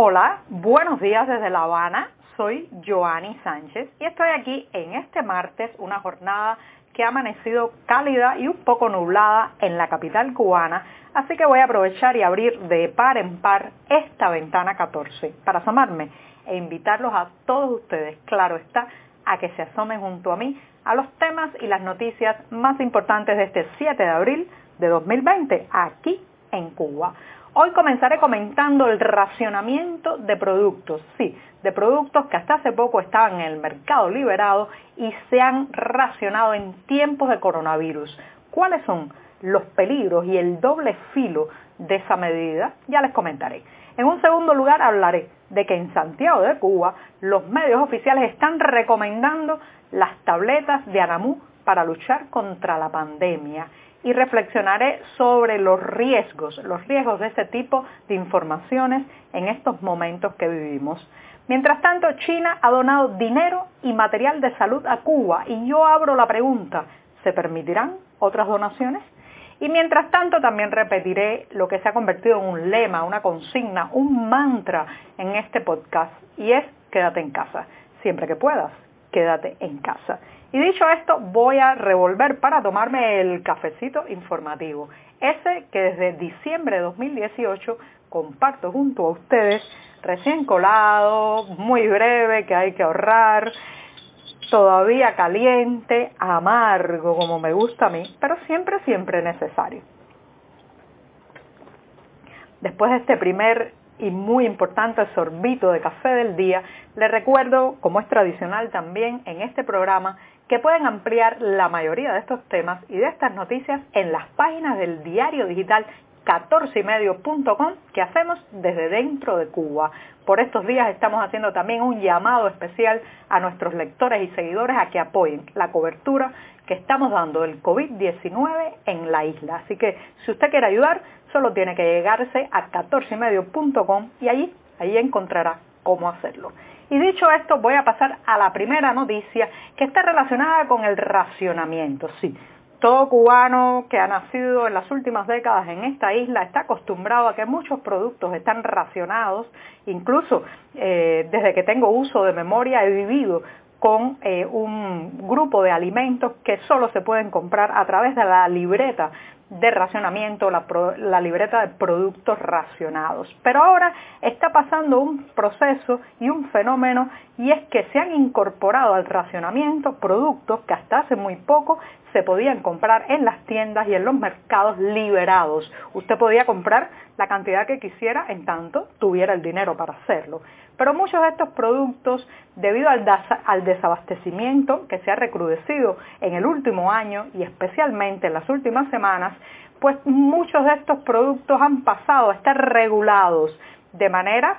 Hola, buenos días desde La Habana. Soy Joani Sánchez y estoy aquí en este martes, una jornada que ha amanecido cálida y un poco nublada en la capital cubana, así que voy a aprovechar y abrir de par en par esta ventana 14 para asomarme e invitarlos a todos ustedes, claro está, a que se asomen junto a mí a los temas y las noticias más importantes de este 7 de abril de 2020 aquí en Cuba. Hoy comenzaré comentando el racionamiento de productos, sí, de productos que hasta hace poco estaban en el mercado liberado y se han racionado en tiempos de coronavirus. ¿Cuáles son los peligros y el doble filo de esa medida? Ya les comentaré. En un segundo lugar hablaré de que en Santiago de Cuba los medios oficiales están recomendando las tabletas de Anamú para luchar contra la pandemia. Y reflexionaré sobre los riesgos de este tipo de informaciones en estos momentos que vivimos. Mientras tanto, China ha donado dinero y material de salud a Cuba y yo abro la pregunta, ¿se permitirán otras donaciones? Y mientras tanto también repetiré lo que se ha convertido en un lema, una consigna, un mantra en este podcast y es quédate en casa, siempre que puedas. Quédate en casa. Y dicho esto, voy a revolver para tomarme el cafecito informativo, ese que desde diciembre de 2018 comparto junto a ustedes, recién colado, muy breve, que hay que ahorrar, todavía caliente, amargo, como me gusta a mí, pero siempre, siempre necesario. Después de este primer y muy importante el sorbito de café del día, les recuerdo, como es tradicional también en este programa, que pueden ampliar la mayoría de estos temas y de estas noticias en las páginas del diario digital 14ymedio.com que hacemos desde dentro de Cuba. Por estos días estamos haciendo también un llamado especial a nuestros lectores y seguidores a que apoyen la cobertura que estamos dando del COVID-19 en la isla. Así que si usted quiere ayudar, solo tiene que llegarse a 14ymedio.com y allí encontrará cómo hacerlo. Y dicho esto, voy a pasar a la primera noticia que está relacionada con el racionamiento. Sí, todo cubano que ha nacido en las últimas décadas en esta isla está acostumbrado a que muchos productos están racionados. Incluso desde que tengo uso de memoria he vivido con un grupo de alimentos que solo se pueden comprar a través de la libreta de racionamiento, la libreta de productos racionados. Pero ahora está pasando un proceso y un fenómeno y es que se han incorporado al racionamiento productos que hasta hace muy poco se podían comprar en las tiendas y en los mercados liberados. Usted podía comprar la cantidad que quisiera en tanto tuviera el dinero para hacerlo. Pero muchos de estos productos, debido al desabastecimiento que se ha recrudecido en el último año y especialmente en las últimas semanas, pues muchos de estos productos han pasado a estar regulados de manera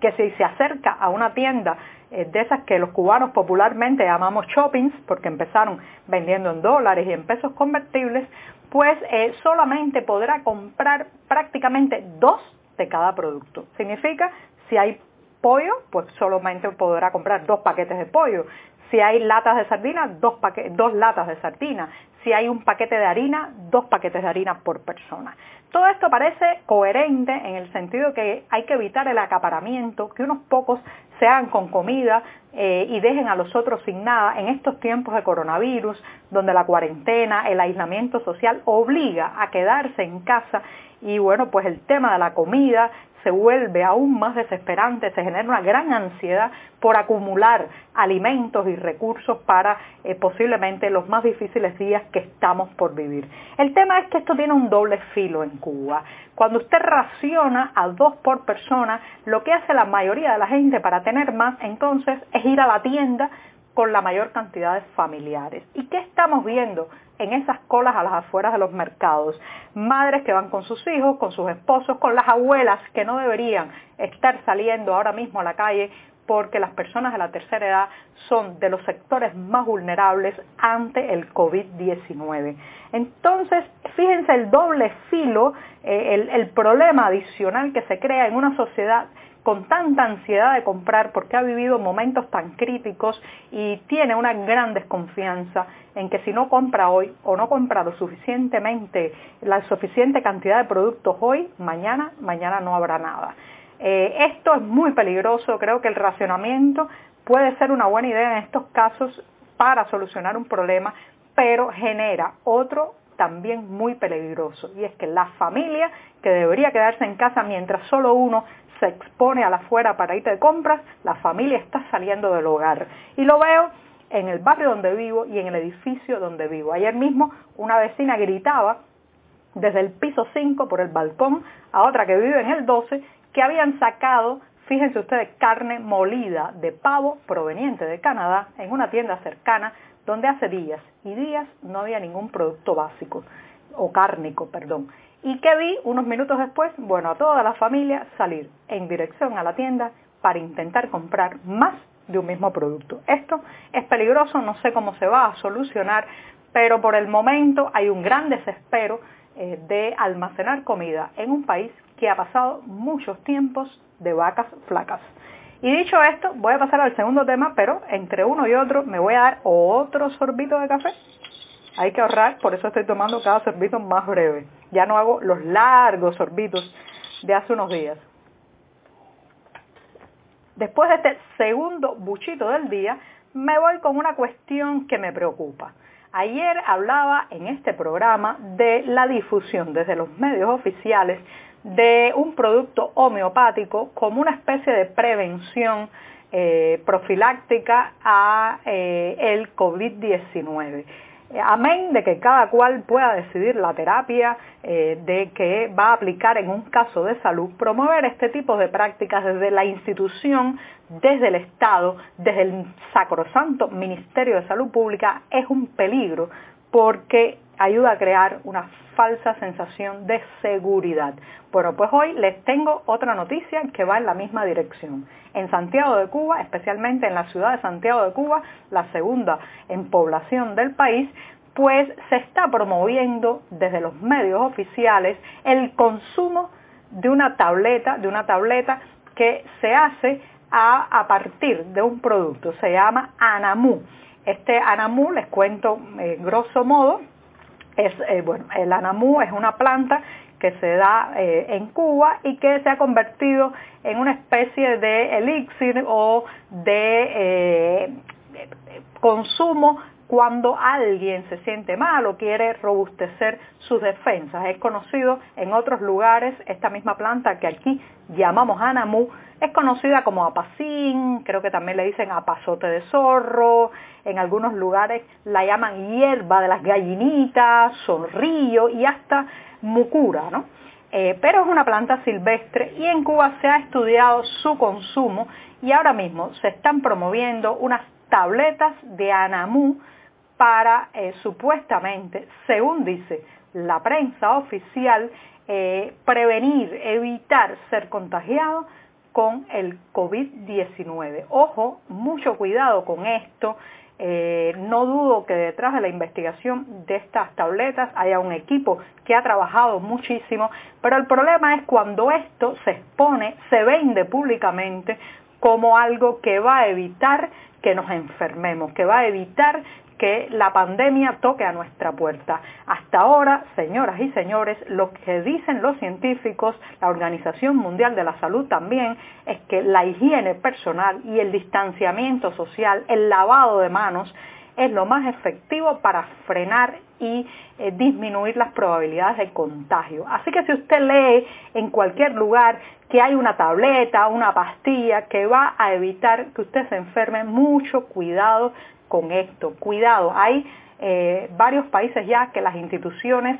que si se acerca a una tienda de esas que los cubanos popularmente llamamos shoppings, porque empezaron vendiendo en dólares y en pesos convertibles, pues solamente podrá comprar prácticamente 2 de cada producto. Significa, si hay pollo, pues solamente podrá comprar 2 paquetes de pollo. Si hay latas de sardina, 2 latas de sardina. Si hay un paquete de harina, 2 paquetes de harina por persona. Todo esto parece coherente en el sentido que hay que evitar el acaparamiento, que unos pocos se hagan con comida y dejen a los otros sin nada en estos tiempos de coronavirus, donde la cuarentena, el aislamiento social obliga a quedarse en casa y bueno, pues el tema de la comida se vuelve aún más desesperante, se genera una gran ansiedad por acumular alimentos y recursos para posiblemente los más difíciles días que estamos por vivir. El tema es que esto tiene un doble filo en Cuba. Cuando usted raciona a 2 por persona, lo que hace la mayoría de la gente para tener más, entonces, es ir a la tienda con la mayor cantidad de familiares. ¿Y qué estamos viendo en esas colas a las afueras de los mercados? Madres que van con sus hijos, con sus esposos, con las abuelas que no deberían estar saliendo ahora mismo a la calle porque las personas de la tercera edad son de los sectores más vulnerables ante el COVID-19. Entonces, fíjense el doble filo, el problema adicional que se crea en una sociedad con tanta ansiedad de comprar porque ha vivido momentos tan críticos y tiene una gran desconfianza en que si no compra hoy o no compra la suficiente cantidad de productos hoy, mañana no habrá nada. Esto es muy peligroso. Creo que el racionamiento puede ser una buena idea en estos casos para solucionar un problema, pero genera otro también muy peligroso, y es que la familia que debería quedarse en casa mientras solo uno se expone a la afuera para ir de compras, la familia está saliendo del hogar. Y lo veo en el barrio donde vivo y en el edificio donde vivo. Ayer mismo una vecina gritaba desde el piso 5 por el balcón a otra que vive en el 12 que habían sacado, fíjense ustedes, carne molida de pavo proveniente de Canadá en una tienda cercana donde hace días y días no había ningún producto básico o cárnico, perdón. ¿Y qué vi unos minutos después? Bueno, a toda la familia salir en dirección a la tienda para intentar comprar más de un mismo producto. Esto es peligroso, no sé cómo se va a solucionar, pero por el momento hay un gran desespero de almacenar comida en un país que ha pasado muchos tiempos de vacas flacas. Y dicho esto, voy a pasar al segundo tema, pero entre uno y otro me voy a dar otro sorbito de café. Hay que ahorrar, por eso estoy tomando cada sorbito más breve. Ya no hago los largos sorbitos de hace unos días. Después de este segundo buchito del día, me voy con una cuestión que me preocupa. Ayer hablaba en este programa de la difusión desde los medios oficiales de un producto homeopático como una especie de prevención profiláctica a el COVID-19. Amén de que cada cual pueda decidir la terapia de que va a aplicar en un caso de salud, promover este tipo de prácticas desde la institución, desde el Estado, desde el sacrosanto Ministerio de Salud Pública es un peligro porque ayuda a crear una falsa sensación de seguridad. Bueno, pues hoy les tengo otra noticia que va en la misma dirección. En Santiago de Cuba, especialmente en la ciudad de Santiago de Cuba, la segunda en población del país, pues se está promoviendo desde los medios oficiales el consumo de una tableta que se hace a partir de un producto. Se llama Anamú. Este Anamú, les cuento grosso modo, el anamú es una planta que se da en Cuba y que se ha convertido en una especie de elixir o de consumo cuando alguien se siente mal o quiere robustecer sus defensas. Es conocido en otros lugares, esta misma planta que aquí llamamos anamú, es conocida como apacín, creo que también le dicen apazote de zorro, en algunos lugares la llaman hierba de las gallinitas, zorrillo y hasta mucura, ¿no? Pero es una planta silvestre y en Cuba se ha estudiado su consumo y ahora mismo se están promoviendo unas tabletas de anamú para supuestamente, según dice la prensa oficial, prevenir, evitar ser contagiado con el COVID-19. Ojo, mucho cuidado con esto. No dudo que detrás de la investigación de estas tabletas haya un equipo que ha trabajado muchísimo, pero el problema es cuando esto se expone, se vende públicamente como algo que va a evitar que nos enfermemos, que va a evitar que la pandemia toque a nuestra puerta. Hasta ahora, señoras y señores, lo que dicen los científicos, la Organización Mundial de la Salud también, es que la higiene personal y el distanciamiento social, el lavado de manos, es lo más efectivo para frenar y disminuir las probabilidades de contagio. Así que si usted lee en cualquier lugar que hay una tableta, una pastilla que va a evitar que usted se enferme, mucho cuidado con esto. Cuidado, hay varios países ya que las instituciones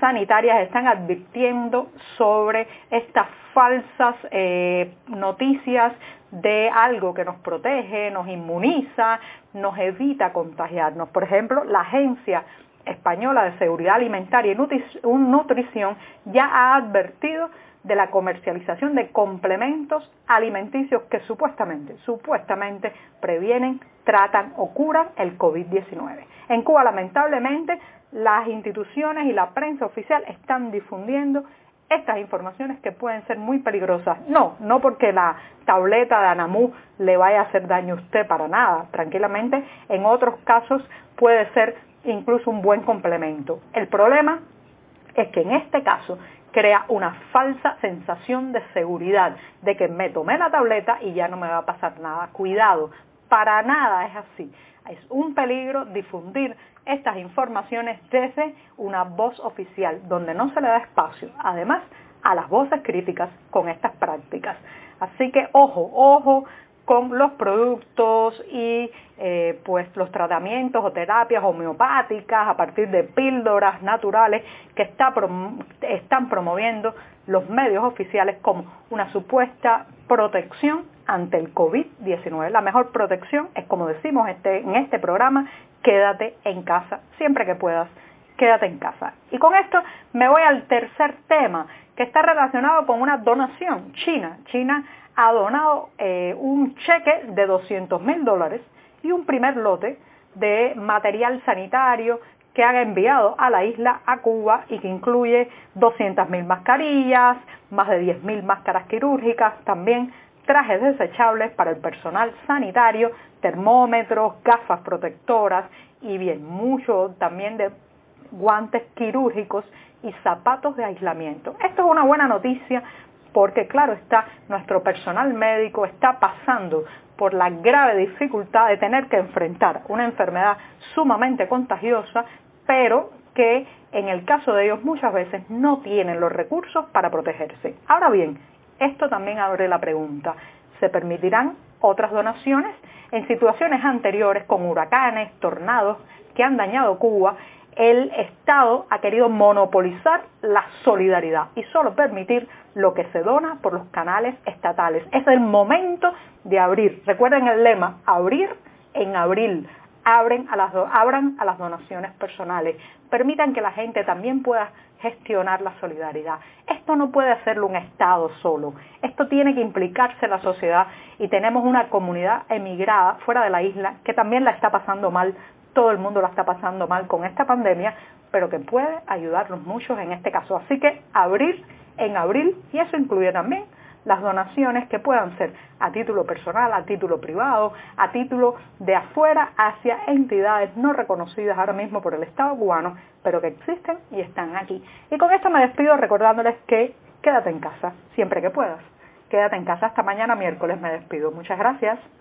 sanitarias están advirtiendo sobre estas falsas noticias de algo que nos protege, nos inmuniza, nos evita contagiarnos. Por ejemplo, la Agencia Española de Seguridad Alimentaria y Nutrición ya ha advertido de la comercialización de complementos alimenticios que supuestamente previenen, tratan o curan el COVID-19. En Cuba, lamentablemente, las instituciones y la prensa oficial están difundiendo estas informaciones que pueden ser muy peligrosas. No porque la tableta de anamú le vaya a hacer daño a usted para nada. Tranquilamente, en otros casos puede ser incluso un buen complemento. El problema es que en este caso, crea una falsa sensación de seguridad, de que me tomé la tableta y ya no me va a pasar nada. Cuidado, para nada es así. Es un peligro difundir estas informaciones desde una voz oficial, donde no se le da espacio, además, a las voces críticas con estas prácticas. Así que ojo con los productos y pues los tratamientos o terapias homeopáticas a partir de píldoras naturales que están promoviendo los medios oficiales como una supuesta protección ante el COVID-19. La mejor protección es, como decimos en este programa, quédate en casa siempre que puedas. Quédate en casa. Y con esto me voy al tercer tema, que está relacionado con una donación. China ha donado un cheque de $200.000 y un primer lote de material sanitario que han enviado a la isla, a Cuba, y que incluye 200.000 mascarillas, más de 10.000 máscaras quirúrgicas, también trajes desechables para el personal sanitario, termómetros, gafas protectoras y bien mucho también de guantes quirúrgicos y zapatos de aislamiento. Esto es una buena noticia porque, claro está, nuestro personal médico está pasando por la grave dificultad de tener que enfrentar una enfermedad sumamente contagiosa, pero que en el caso de ellos muchas veces no tienen los recursos para protegerse. Ahora bien, esto también abre la pregunta, ¿se permitirán otras donaciones? En situaciones anteriores, con huracanes, tornados que han dañado Cuba, el Estado ha querido monopolizar la solidaridad y solo permitir lo que se dona por los canales estatales. Es el momento de abrir. Recuerden el lema, abrir en abril. Abran a las donaciones personales. Permitan que la gente también pueda gestionar la solidaridad. Esto no puede hacerlo un Estado solo. Esto tiene que implicarse la sociedad, y tenemos una comunidad emigrada fuera de la isla que también la está pasando mal. Todo el mundo la está pasando mal con esta pandemia, pero que puede ayudarnos muchos en este caso. Así que abrir en abril, y eso incluye también las donaciones que puedan ser a título personal, a título privado, a título de afuera hacia entidades no reconocidas ahora mismo por el Estado cubano, pero que existen y están aquí. Y con esto me despido recordándoles que quédate en casa siempre que puedas. Quédate en casa hasta mañana miércoles. Me despido. Muchas gracias.